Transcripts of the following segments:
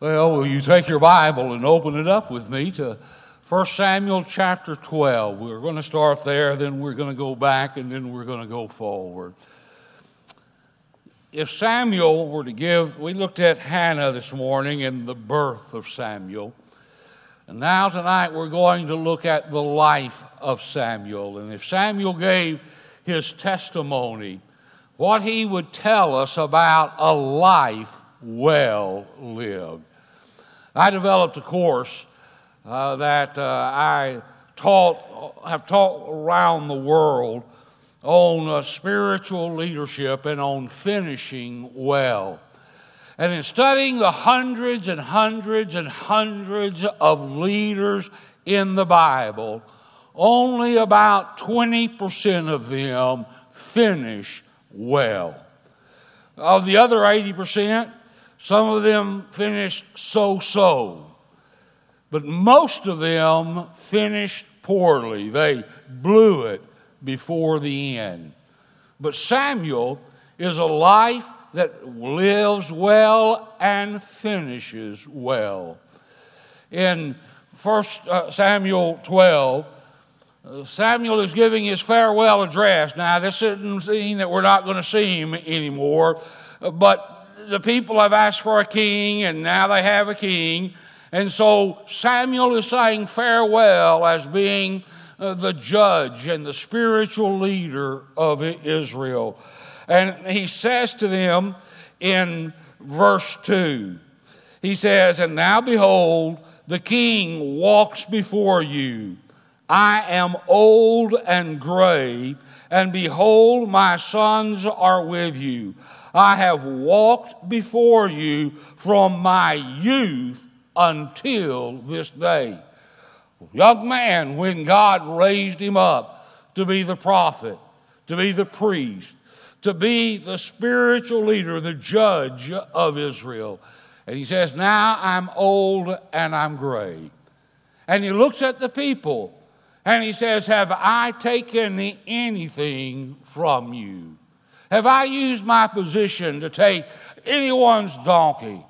Well, will you take your Bible and open it up with me to 1 Samuel chapter 12. We're going to start there, then we're going to go back, and then we're going to go forward. If Samuel were to give, we looked at Hannah this morning and the birth of Samuel. And now tonight we're going to look at the life of Samuel. And if Samuel gave his testimony, what he would tell us about a life well lived. I developed a course that I have taught around the world on spiritual leadership and on finishing well. And in studying the hundreds and hundreds and hundreds of leaders in the Bible, only about 20% of them finish well. Of the other 80%, some of them finished so-so. But most of them finished poorly. They blew it before the end. But Samuel is a life that lives well and finishes well. In 1 Samuel 12, Samuel is giving his farewell address. Now, this doesn't mean that we're not going to see him anymore, but the people have asked for a king, and now they have a king. And so Samuel is saying farewell as being the judge and the spiritual leader of Israel. And he says to them in verse 2, he says, "And now behold, the king walks before you. I am old and gray, and behold, my sons are with you. I have walked before you from my youth until this day." Young man, when God raised him up to be the prophet, to be the priest, to be the spiritual leader, the judge of Israel. And he says, "Now I'm old and I'm gray." And he looks at the people and he says, "Have I taken anything from you? Have I used my position to take anyone's donkey?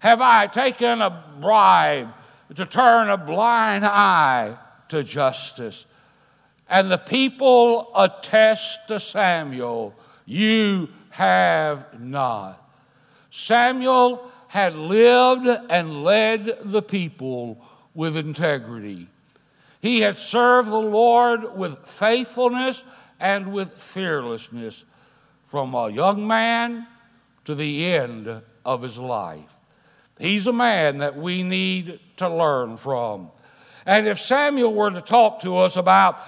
Have I taken a bribe to turn a blind eye to justice?" And the people attest to Samuel, "You have not." Samuel had lived and led the people with integrity. He had served the Lord with faithfulness and with fearlessness from a young man to the end of his life. He's a man that we need to learn from. And if Samuel were to talk to us about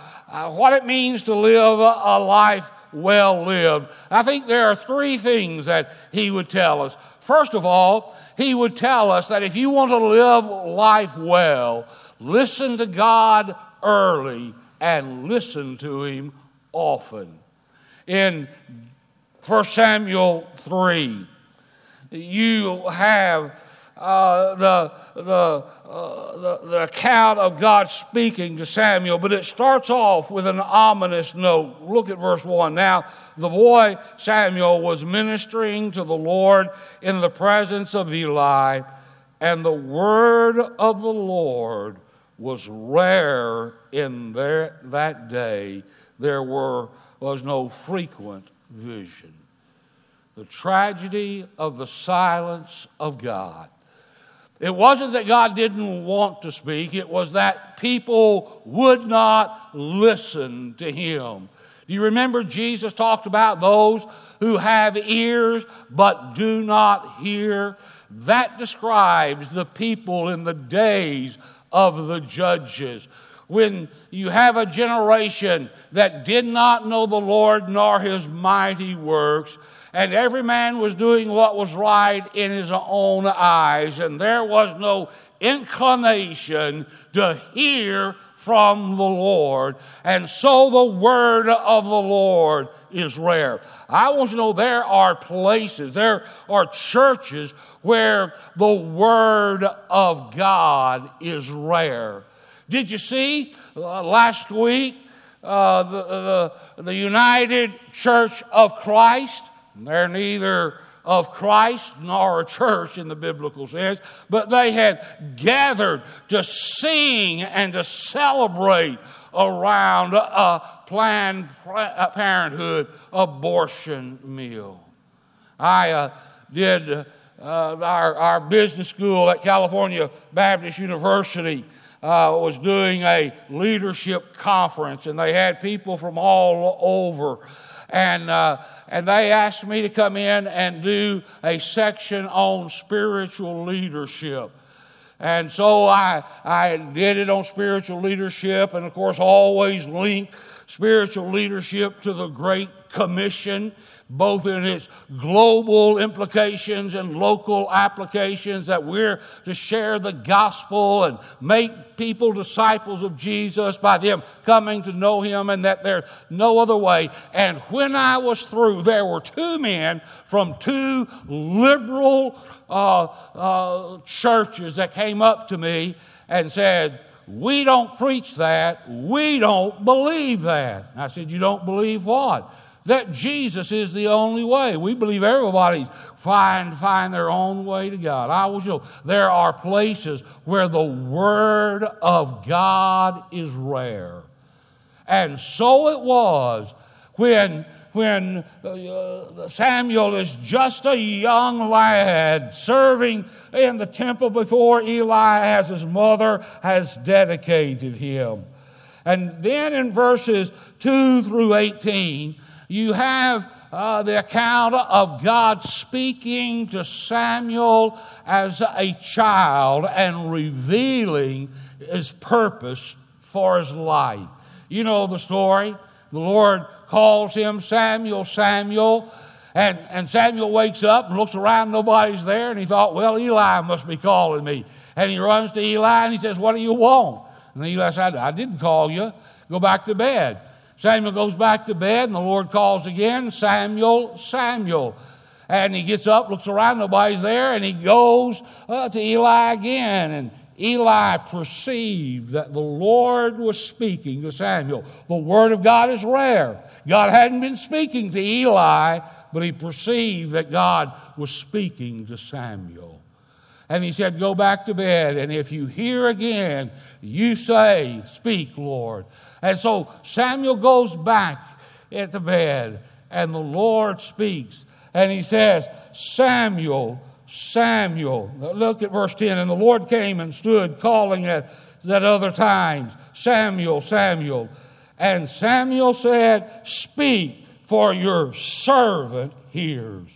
what it means to live a life well lived, I think there are three things that he would tell us. First of all, he would tell us that if you want to live life well, listen to God early and listen to him often. In 1 Samuel 3, you have the account of God speaking to Samuel, but it starts off with an ominous note. Look at verse 1. "Now the boy Samuel was ministering to the Lord in the presence of Eli, and the word of the Lord was rare in that day. There was no frequent vision." The tragedy of the silence of God. It wasn't that God didn't want to speak. It was that people would not listen to him. Do you remember Jesus talked about those who have ears but do not hear? That describes the people in the days of the judges. When you have a generation that did not know the Lord nor his mighty works, and every man was doing what was right in his own eyes, and there was no inclination to hear from the Lord. And so the word of the Lord is rare. I want you to know there are places, there are churches where the word of God is rare. Did you see last week the United Church of Christ? They're neither of Christ nor a church in the biblical sense, but they had gathered to sing and to celebrate around a Planned Parenthood abortion meal. I did our business school at California Baptist University was doing a leadership conference, and they had people from all over. And they asked me to come in and do a section on spiritual leadership. And so I did it on spiritual leadership, and of course always link spiritual leadership to the Great Commission, both in its global implications and local applications, that we're to share the gospel and make people disciples of Jesus by them coming to know him, and that there's no other way. And when I was through, there were two men from two liberal churches that came up to me and said, "We don't preach that. We don't believe that." And I said, "You don't believe what?" "That Jesus is the only way. We believe everybody's find their own way to God." I will show there are places where the word of God is rare. And so it was when Samuel is just a young lad serving in the temple before Eli as his mother has dedicated him. And then in verses 2 through 18, you have the account of God speaking to Samuel as a child and revealing his purpose for his life. You know the story. The Lord calls him, "Samuel, Samuel." And Samuel wakes up and looks around. Nobody's there. And he thought, "Well, Eli must be calling me." And he runs to Eli and he says, "What do you want?" And Eli said, "I didn't call you. Go back to bed." Samuel goes back to bed, and the Lord calls again, "Samuel, Samuel." And he gets up, looks around, nobody's there, and he goes to Eli again. And Eli perceived that the Lord was speaking to Samuel. The word of God is rare. God hadn't been speaking to Eli, but he perceived that God was speaking to Samuel. And he said, "Go back to bed, and if you hear again, you say, 'Speak, Lord.'" And so Samuel goes back into bed, and the Lord speaks. And he says, "Samuel, Samuel." Look at verse 10. "And the Lord came and stood calling at that other times, 'Samuel, Samuel.' And Samuel said, 'Speak, for your servant hears.'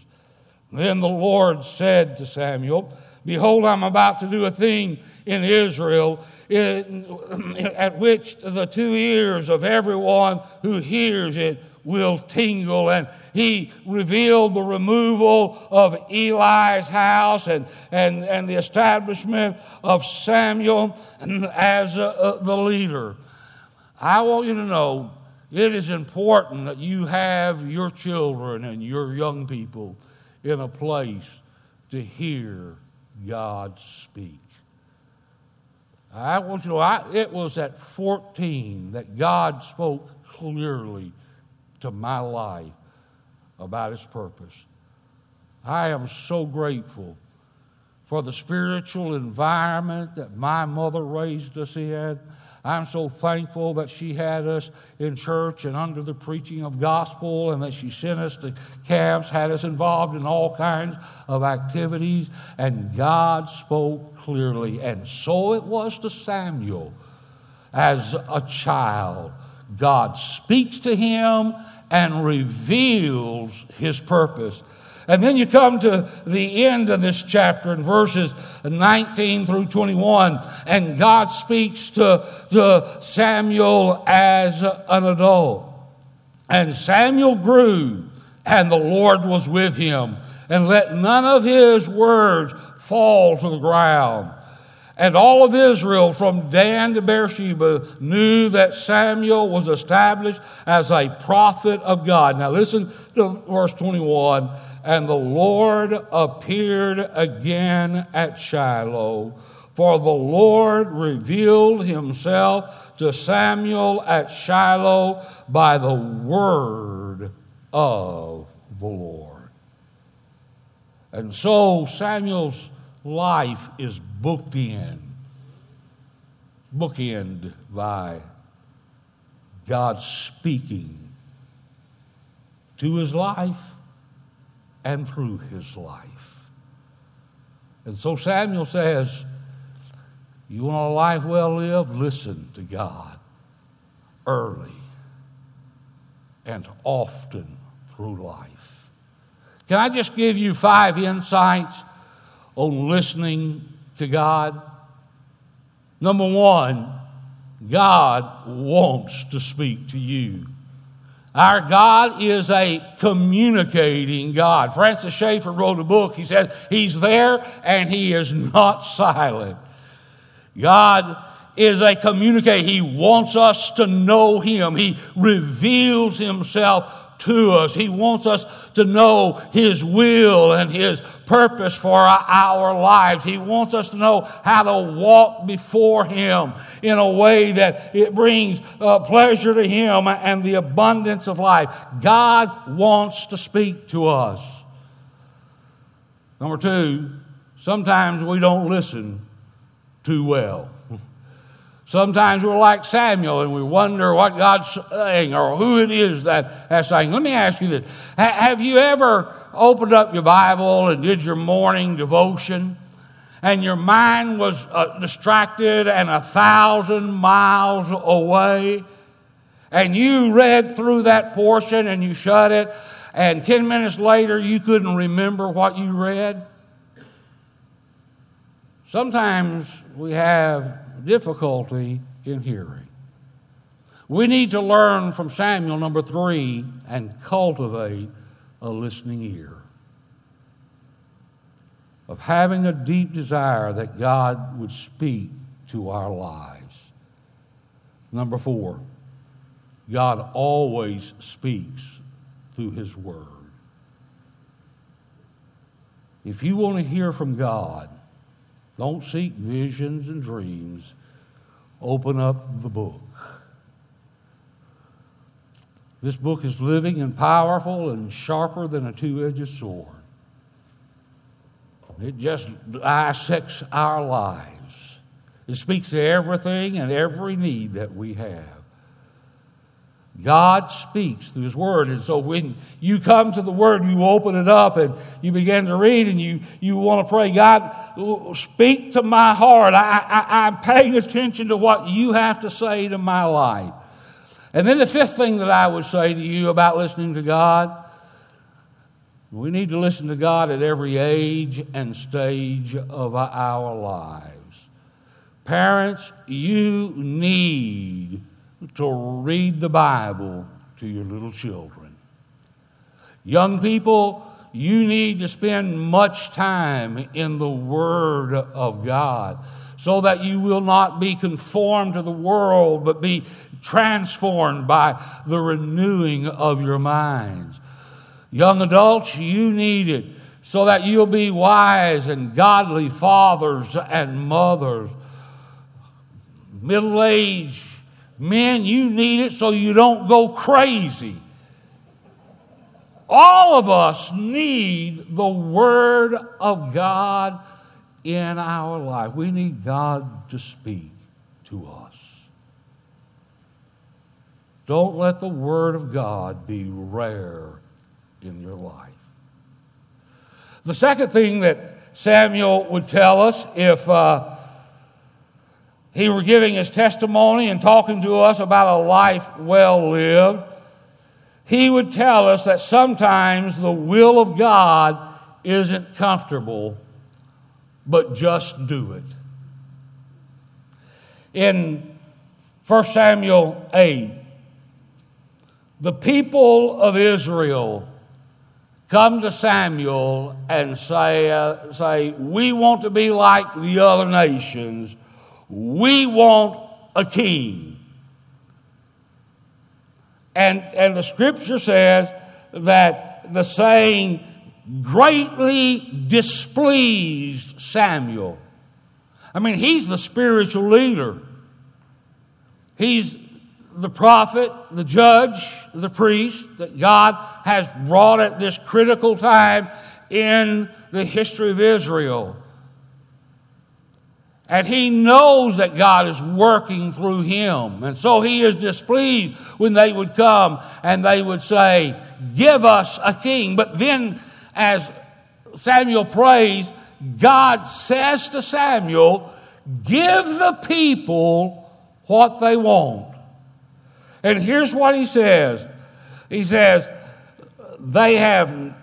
Then the Lord said to Samuel, 'Behold, I'm about to do a thing in Israel at which the two ears of everyone who hears it will tingle.'" And he revealed the removal of Eli's house and the establishment of Samuel as the leader. I want you to know it is important that you have your children and your young people in a place to hear God speak. I want you to know, it was at 14 that God spoke clearly to my life about his purpose. I am so grateful for the spiritual environment that my mother raised us in. I'm so thankful that she had us in church and under the preaching of gospel, and that she sent us to camps, had us involved in all kinds of activities, and God spoke clearly. And so it was to Samuel as a child. God speaks to him and reveals his purpose. And then you come to the end of this chapter in verses 19 through 21, and God speaks to Samuel as an adult. "And Samuel grew, and the Lord was with him, and let none of his words fall to the ground. And all of Israel from Dan to Beersheba knew that Samuel was established as a prophet of God." Now listen to verse 21. "And the Lord appeared again at Shiloh, for the Lord revealed himself to Samuel at Shiloh by the word of the Lord." And so Samuel's life is bookend by God speaking to his life and through his life. And so Samuel says, you want a life well lived? Listen to God early and often through life. Can I just give you 5 insights on listening to God? Number 1, God wants to speak to you. Our God is a communicating God. Francis Schaeffer wrote a book. He says, he's there and he is not silent. God is a communicator. He wants us to know him. He reveals himself to us. He wants us to know his will and his purpose for our lives. He wants us to know how to walk before him in a way that it brings pleasure to him and the abundance of life. God wants to speak to us. Number 2, sometimes we don't listen too well. Sometimes we're like Samuel and we wonder what God's saying or who it is that's saying. Let me ask you this. Have you ever opened up your Bible and did your morning devotion and your mind was distracted and 1,000 miles away, and you read through that portion and you shut it, and 10 minutes later you couldn't remember what you read? Sometimes we have difficulty in hearing. We need to learn from Samuel, number 3, and cultivate a listening ear of having a deep desire that God would speak to our lives. Number 4, God always speaks through his word. If you want to hear from God, don't seek visions and dreams. Open up the book. This book is living and powerful and sharper than a two-edged sword. It just dissects our lives. It speaks to everything and every need that we have. God speaks through his word. And so when you come to the word, you open it up and you begin to read, and you want to pray, God, speak to my heart. I'm paying attention to what you have to say to my life. And then the 5th thing that I would say to you about listening to God, we need to listen to God at every age and stage of our lives. Parents, you need to read the Bible to your little children. Young people, you need to spend much time in the Word of God so that you will not be conformed to the world, but be transformed by the renewing of your minds. Young adults, you need it so that you'll be wise and godly fathers and mothers. Middle-aged men, you need it so you don't go crazy. All of us need the Word of God in our life. We need God to speak to us. Don't let the Word of God be rare in your life. The 2nd thing that Samuel would tell us, if he were giving his testimony and talking to us about a life well lived, he would tell us that sometimes the will of God isn't comfortable, but just do it. In 1 Samuel 8, the people of Israel come to Samuel and say, we want to be like the other nations. We want a king. And the scripture says that the saying greatly displeased Samuel. I mean, he's the spiritual leader. He's the prophet, the judge, the priest that God has brought at this critical time in the history of Israel. And he knows that God is working through him. And so he is displeased when they would come and they would say, give us a king. But then as Samuel prays, God says to Samuel, give the people what they want. And here's what he says. He says, they have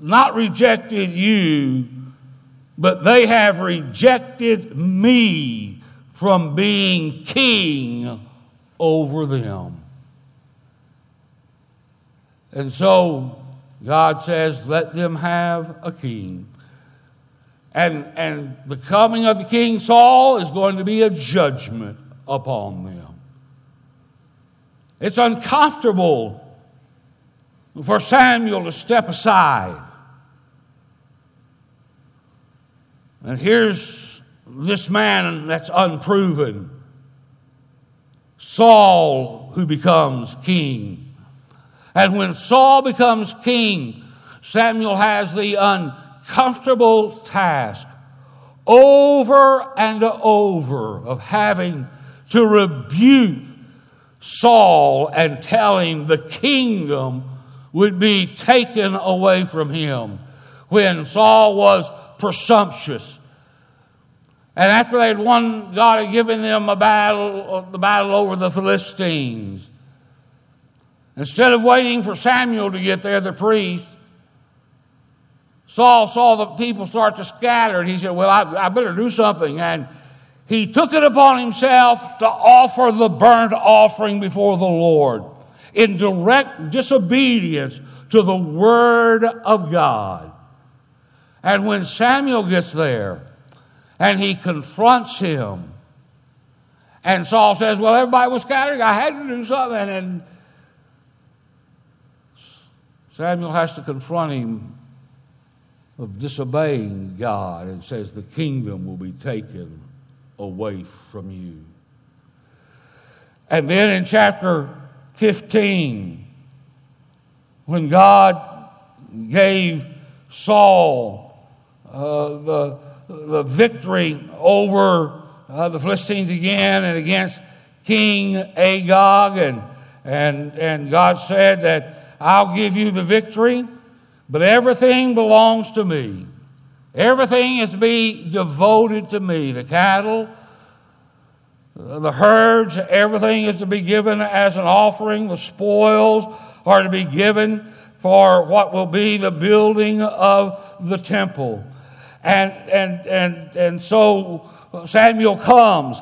not rejected you, but they have rejected me from being king over them. And so God says, let them have a king. And the coming of the king Saul is going to be a judgment upon them. It's uncomfortable for Samuel to step aside. And here's this man that's unproven, Saul, who becomes king. And when Saul becomes king, Samuel has the uncomfortable task over and over of having to rebuke Saul and tell him the kingdom would be taken away from him when Saul was presumptuous. And after they had won, God had given them the battle over the Philistines. Instead of waiting for Samuel to get there, the priest, Saul saw the people start to scatter. And he said, well, I better do something. And he took it upon himself to offer the burnt offering before the Lord in direct disobedience to the word of God. And when Samuel gets there and he confronts him, and Saul says, well, everybody was scattering, I had to do something. And Samuel has to confront him of disobeying God and says, the kingdom will be taken away from you. And then in chapter 15, when God gave Saul the victory over the Philistines again and against King Agag, and God said that I'll give you the victory, but everything belongs to me. Everything is to be devoted to me. The cattle, the herds, everything is to be given as an offering. The spoils are to be given for what will be the building of the temple. And so Samuel comes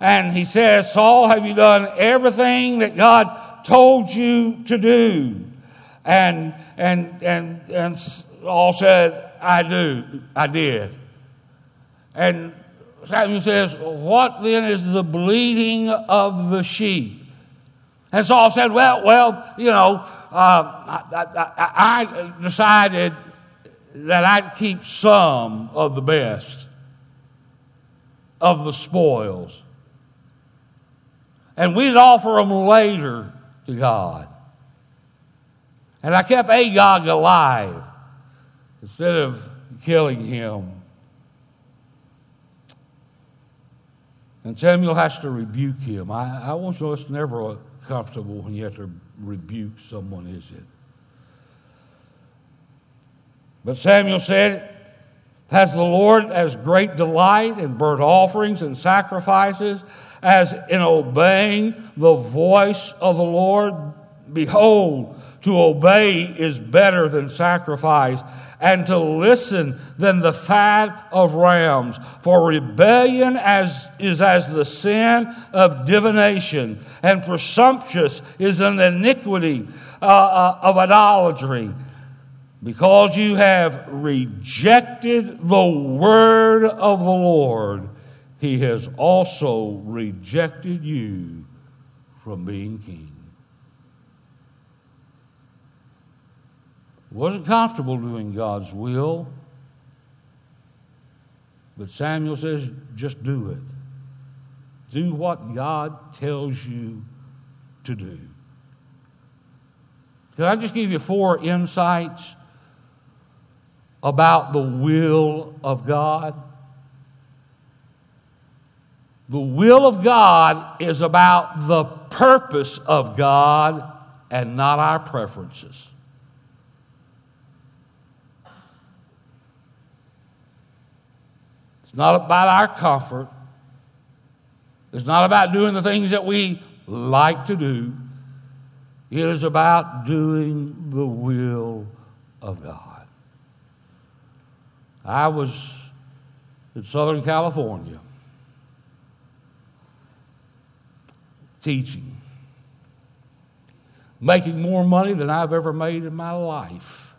and he says, Saul, have you done everything that God told you to do? And Saul said, I did. And Samuel says, what then is the bleating of the sheep? And Saul said, well, you know, I decided that I'd keep some of the best of the spoils. And we'd offer them later to God. And I kept Agag alive instead of killing him. And Samuel has to rebuke him. I want you to know it's never comfortable when you have to rebuke someone, is it? But Samuel said, has the Lord as great delight in burnt offerings and sacrifices as in obeying the voice of the Lord? Behold, to obey is better than sacrifice, and to listen than the fat of rams. For rebellion is as the sin of divination, and presumptuous is an iniquity of idolatry. Because you have rejected the word of the Lord, he has also rejected you from being king. Wasn't comfortable doing God's will. But Samuel says, just do it. Do what God tells you to do. Can I just give you 4 insights about the will of God? The will of God is about the purpose of God and not our preferences. It's not about our comfort. It's not about doing the things that we like to do. It is about doing the will of God. I was in Southern California teaching, making more money than I've ever made in my life.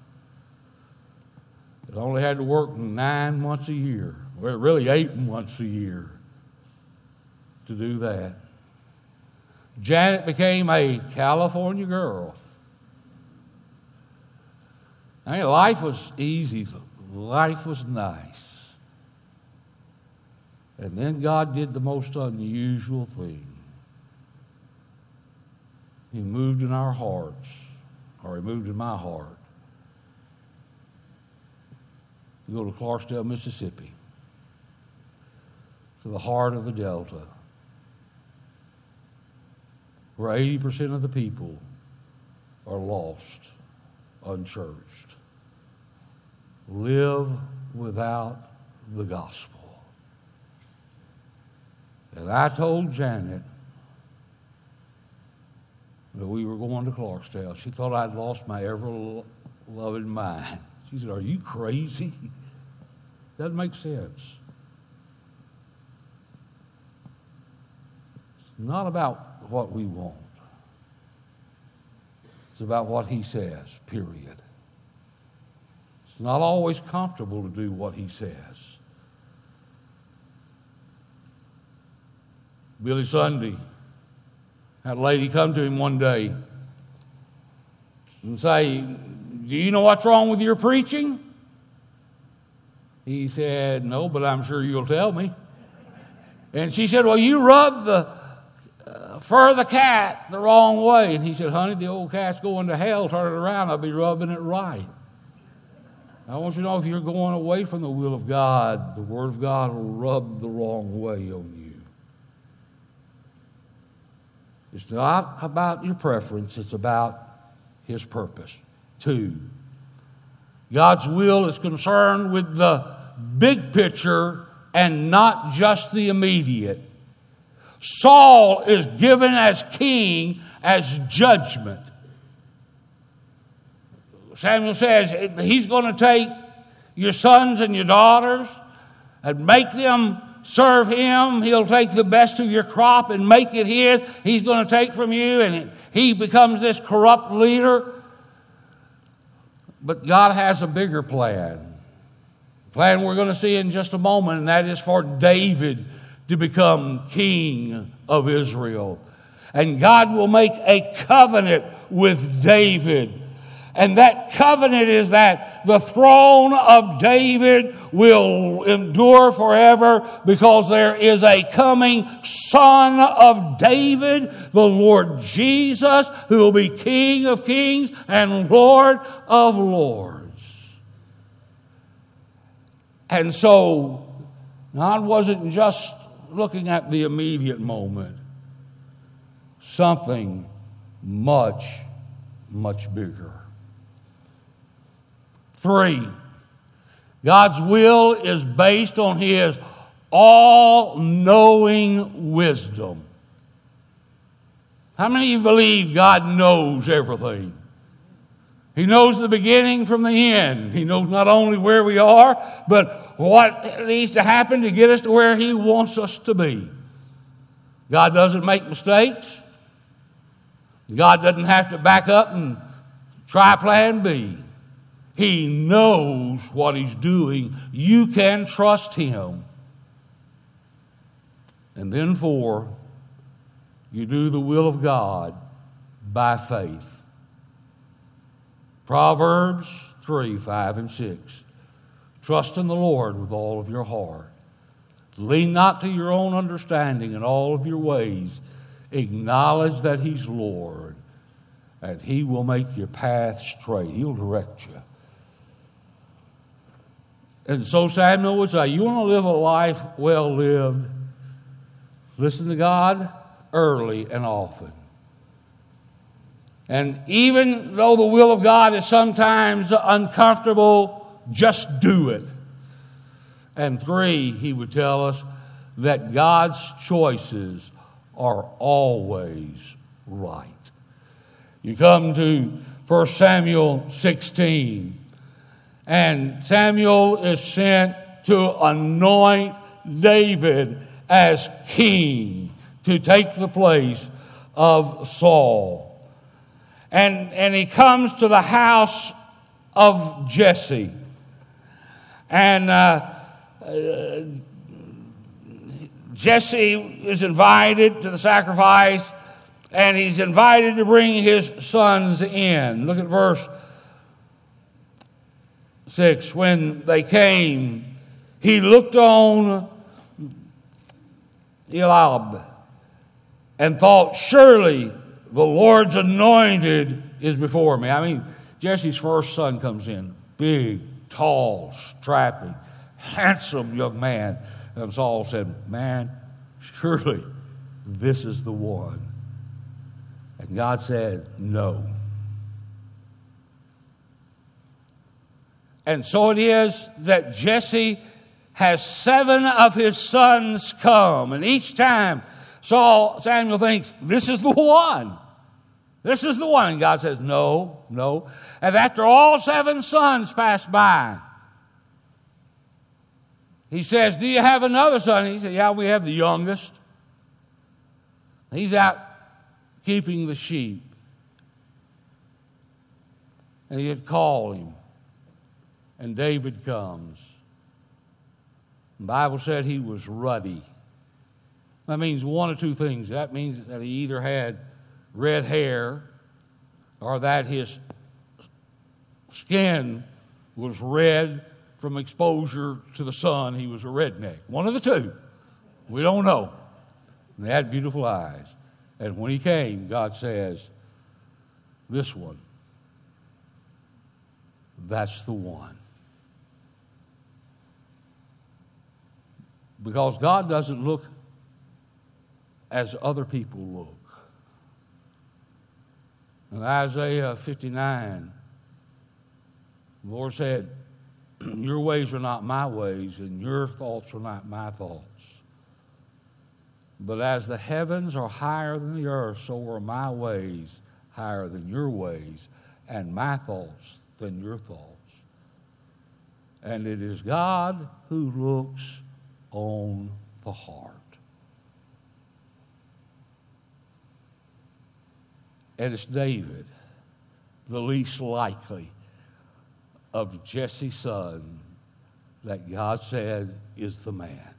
I only had to work 9 months a year, or really 8 months a year to do that. Janet became a California girl. I mean, life was easy. Life was nice. And then God did the most unusual thing. He moved in our hearts, or he moved in my heart. We go to Clarksdale, Mississippi, to the heart of the Delta, where 80% of the people are lost, unchurched, live without the gospel. And I told Janet that we were going to Clarksdale. She thought I'd lost my ever-loving mind. She said, "Are you crazy? Doesn't make sense." It's not about what we want. It's about what he says, period. It's not always comfortable to do what he says. Billy Sunday had a lady come to him one day and say, "Do you know what's wrong with your preaching?" He said, "No, but I'm sure you'll tell me." And she said, "Well, you rub the fur of the cat the wrong way." And he said, "Honey, the old cat's going to hell. Turn it around. I'll be rubbing it right." I want you to know, if you're going away from the will of God, the Word of God will rub the wrong way on you. It's not about your preference. It's about his purpose. 2, God's will is concerned with the big picture and not just the immediate. Saul is given as king as judgment. Samuel says, he's going to take your sons and your daughters and make them serve him. He'll take the best of your crop and make it his. He's going to take from you, and he becomes this corrupt leader. But God has a bigger plan. A plan we're going to see in just a moment, and that is for David to become king of Israel. And God will make a covenant with David. And that covenant is that the throne of David will endure forever, because there is a coming son of David, the Lord Jesus, who will be King of kings and Lord of lords. And so God wasn't just looking at the immediate moment. Something much, much bigger. 3, God's will is based on his all-knowing wisdom. How many of you believe God knows everything? He knows the beginning from the end. He knows not only where we are, but what needs to happen to get us to where he wants us to be. God doesn't make mistakes. God doesn't have to back up and try plan B. He knows what he's doing. You can trust him. And then 4, you do the will of God by faith. Proverbs 3:5-6. Trust in the Lord with all of your heart. Lean not to your own understanding in all of your ways. Acknowledge that he's Lord, and he will make your path straight. He'll direct you. And so Samuel would say, you want to live a life well lived? Listen to God early and often. And even though the will of God is sometimes uncomfortable, just do it. And three, he would tell us that God's choices are always right. You come to 1 Samuel 16, and Samuel is sent to anoint David as king to take the place of Saul. And he comes to the house of Jesse. And Jesse is invited to the sacrifice, and he's invited to bring his sons in. Look at verse 6. When they came, he looked on Eliab and thought, surely the Lord's anointed is before me. I mean, Jesse's first son comes in, big, tall, strapping, handsome young man. And Saul said, man, surely this is the one. And God said, no. And so it is that Jesse has 7 of his sons come, and each time Samuel thinks, this is the one. This is the one. And God says, no, no. And after all 7 sons pass by, he says, do you have another son? And he said, yeah, we have the youngest. He's out keeping the sheep. And he had called him. And David comes. The Bible said he was ruddy. That means one of two things. That means that he either had red hair or that his skin was red from exposure to the sun. He was a redneck. One of the two. We don't know. And they had beautiful eyes. And when he came, God says, this one, that's the one. Because God doesn't look as other people look. In Isaiah 59, the Lord said, your ways are not my ways, and your thoughts are not my thoughts. But as the heavens are higher than the earth, so are my ways higher than your ways, and my thoughts than your thoughts. And it is God who looks on the heart. And it's David, the least likely of Jesse's son, that God said is the man.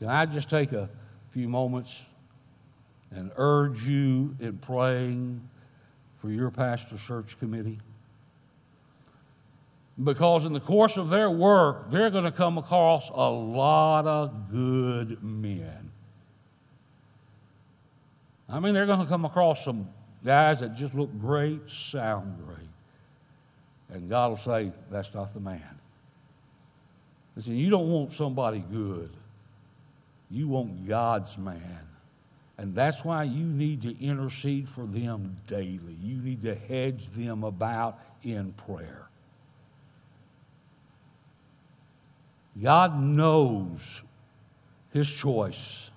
Can I just take a few moments and urge you in praying for your pastor search committee? Because in the course of their work, they're going to come across a lot of good men. I mean, they're going to come across some guys that just look great, sound great. And God will say, that's not the man. Listen, you don't want somebody good. You want God's man. And that's why you need to intercede for them daily. You need to hedge them about in prayer. God knows his choice,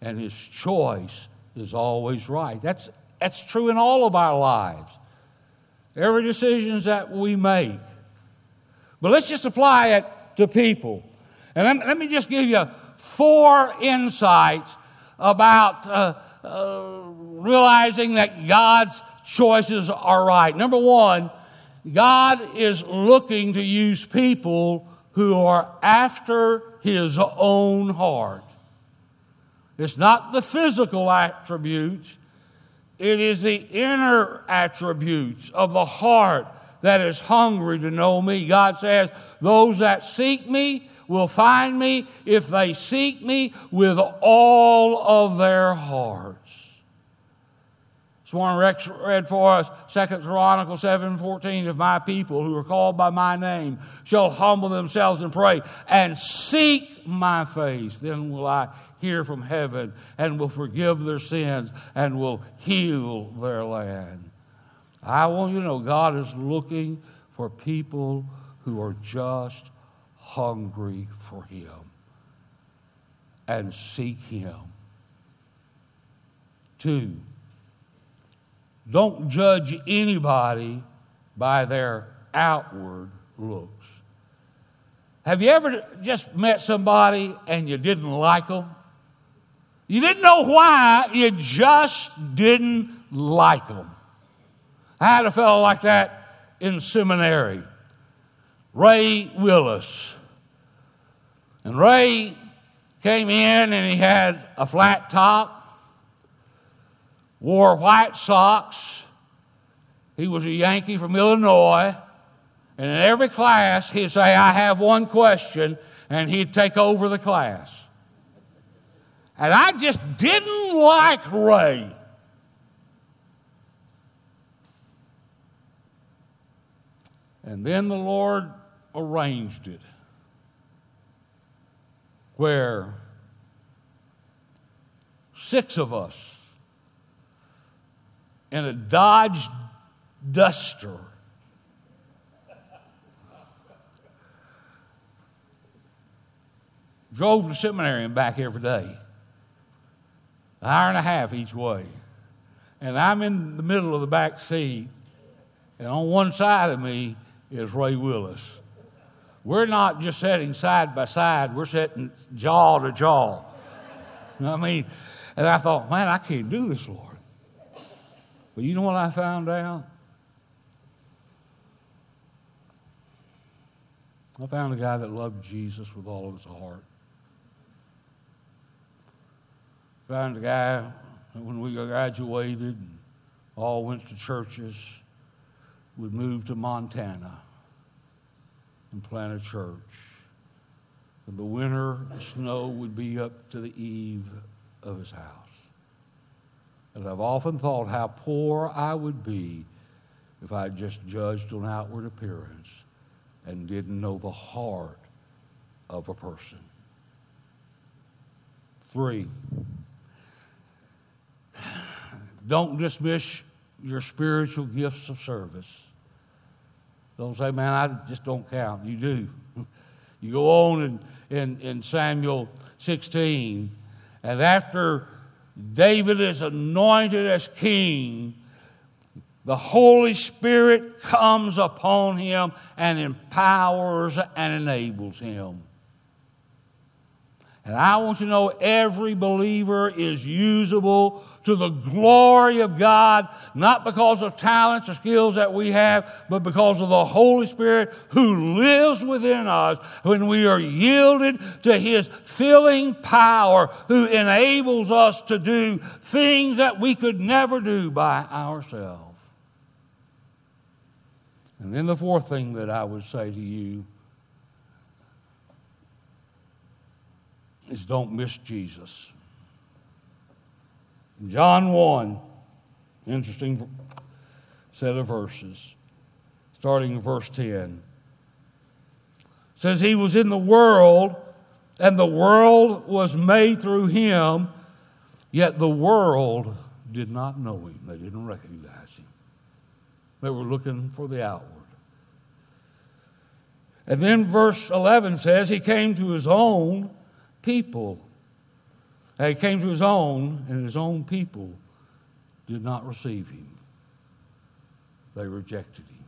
and his choice is always right. That's true in all of our lives. Every decision that we make. But let's just apply it to people. And let me just give you 4 insights about realizing that God's choices are right. Number one, God is looking to use people who are after his own heart. It's not the physical attributes. It is the inner attributes of the heart that is hungry to know me. God says, those that seek me will find me if they seek me with all of their hearts. Someone read for us 2 Chronicles 7:14, if my people who are called by my name shall humble themselves and pray and seek my face, then will I hear from heaven and will forgive their sins and will heal their land. I want you to know God is looking for people who are just hungry for him and seek him. 2, don't judge anybody by their outward looks. Have you ever just met somebody and you didn't like them? You didn't know why, you just didn't like them. I had a fellow like that in seminary, Ray Willis. And Ray came in and he had a flat top, wore white socks. He was a Yankee from Illinois. And in every class, he'd say, I have one question, and he'd take over the class. And I just didn't like Ray. And then the Lord arranged it where 6 of us in a Dodge Duster drove to seminary and back every day, an hour and a half each way. And I'm in the middle of the back seat, and on one side of me is Ray Willis. We're not just sitting side by side, we're sitting jaw to jaw. You know what I mean? And I thought, man, I can't do this, Lord. But you know what I found out? I found a guy that loved Jesus with all of his heart. I found a guy that when we graduated and all went to churches, would move to Montana and plant a church. In the winter, the snow would be up to the eave of his house. And I've often thought how poor I would be if I just judged on outward appearance and didn't know the heart of a person. 3, don't dismiss your spiritual gifts of service. Don't say, man, I just don't count. You do. You go on in Samuel 16, and after David is anointed as king, the Holy Spirit comes upon him and empowers and enables him. And I want you to know every believer is usable to the glory of God, not because of talents or skills that we have, but because of the Holy Spirit who lives within us when we are yielded to his filling power, who enables us to do things that we could never do by ourselves. And then the 4th thing that I would say to you is don't miss Jesus. John 1, interesting set of verses, starting in verse 10. It says, he was in the world, and the world was made through him, yet the world did not know him. They didn't recognize him. They were looking for the outward. And then verse 11 says, he came to his own people. And he came to his own, and his own people did not receive him. They rejected him.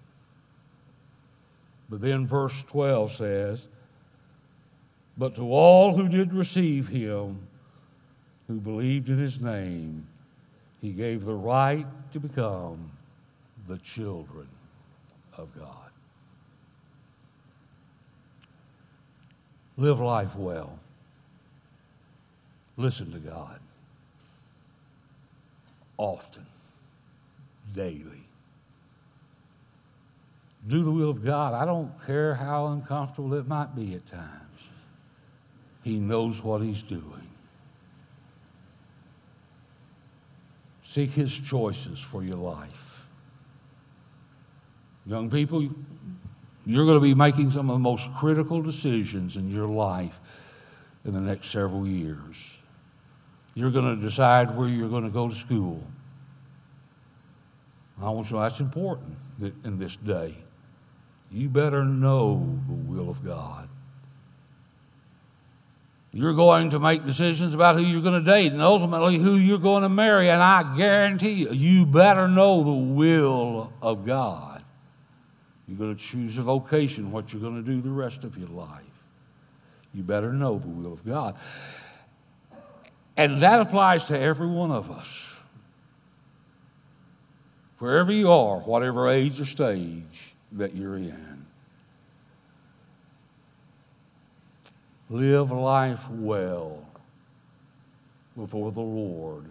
But then verse 12 says, but to all who did receive him, who believed in his name, he gave the right to become the children of God. Live life well. Listen to God often, daily. Do the will of God. I don't care how uncomfortable it might be at times. He knows what he's doing. Seek his choices for your life. Young people, you're going to be making some of the most critical decisions in your life in the next several years. You're going to decide where you're going to go to school. I want you to know that's important that in this day. You better know the will of God. You're going to make decisions about who you're going to date and ultimately who you're going to marry. And I guarantee you, you better know the will of God. You're going to choose a vocation, what you're going to do the rest of your life. You better know the will of God. And that applies to every one of us. Wherever you are, whatever age or stage that you're in, live life well before the Lord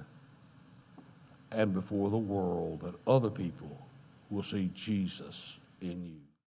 and before the world, that other people will see Jesus in you.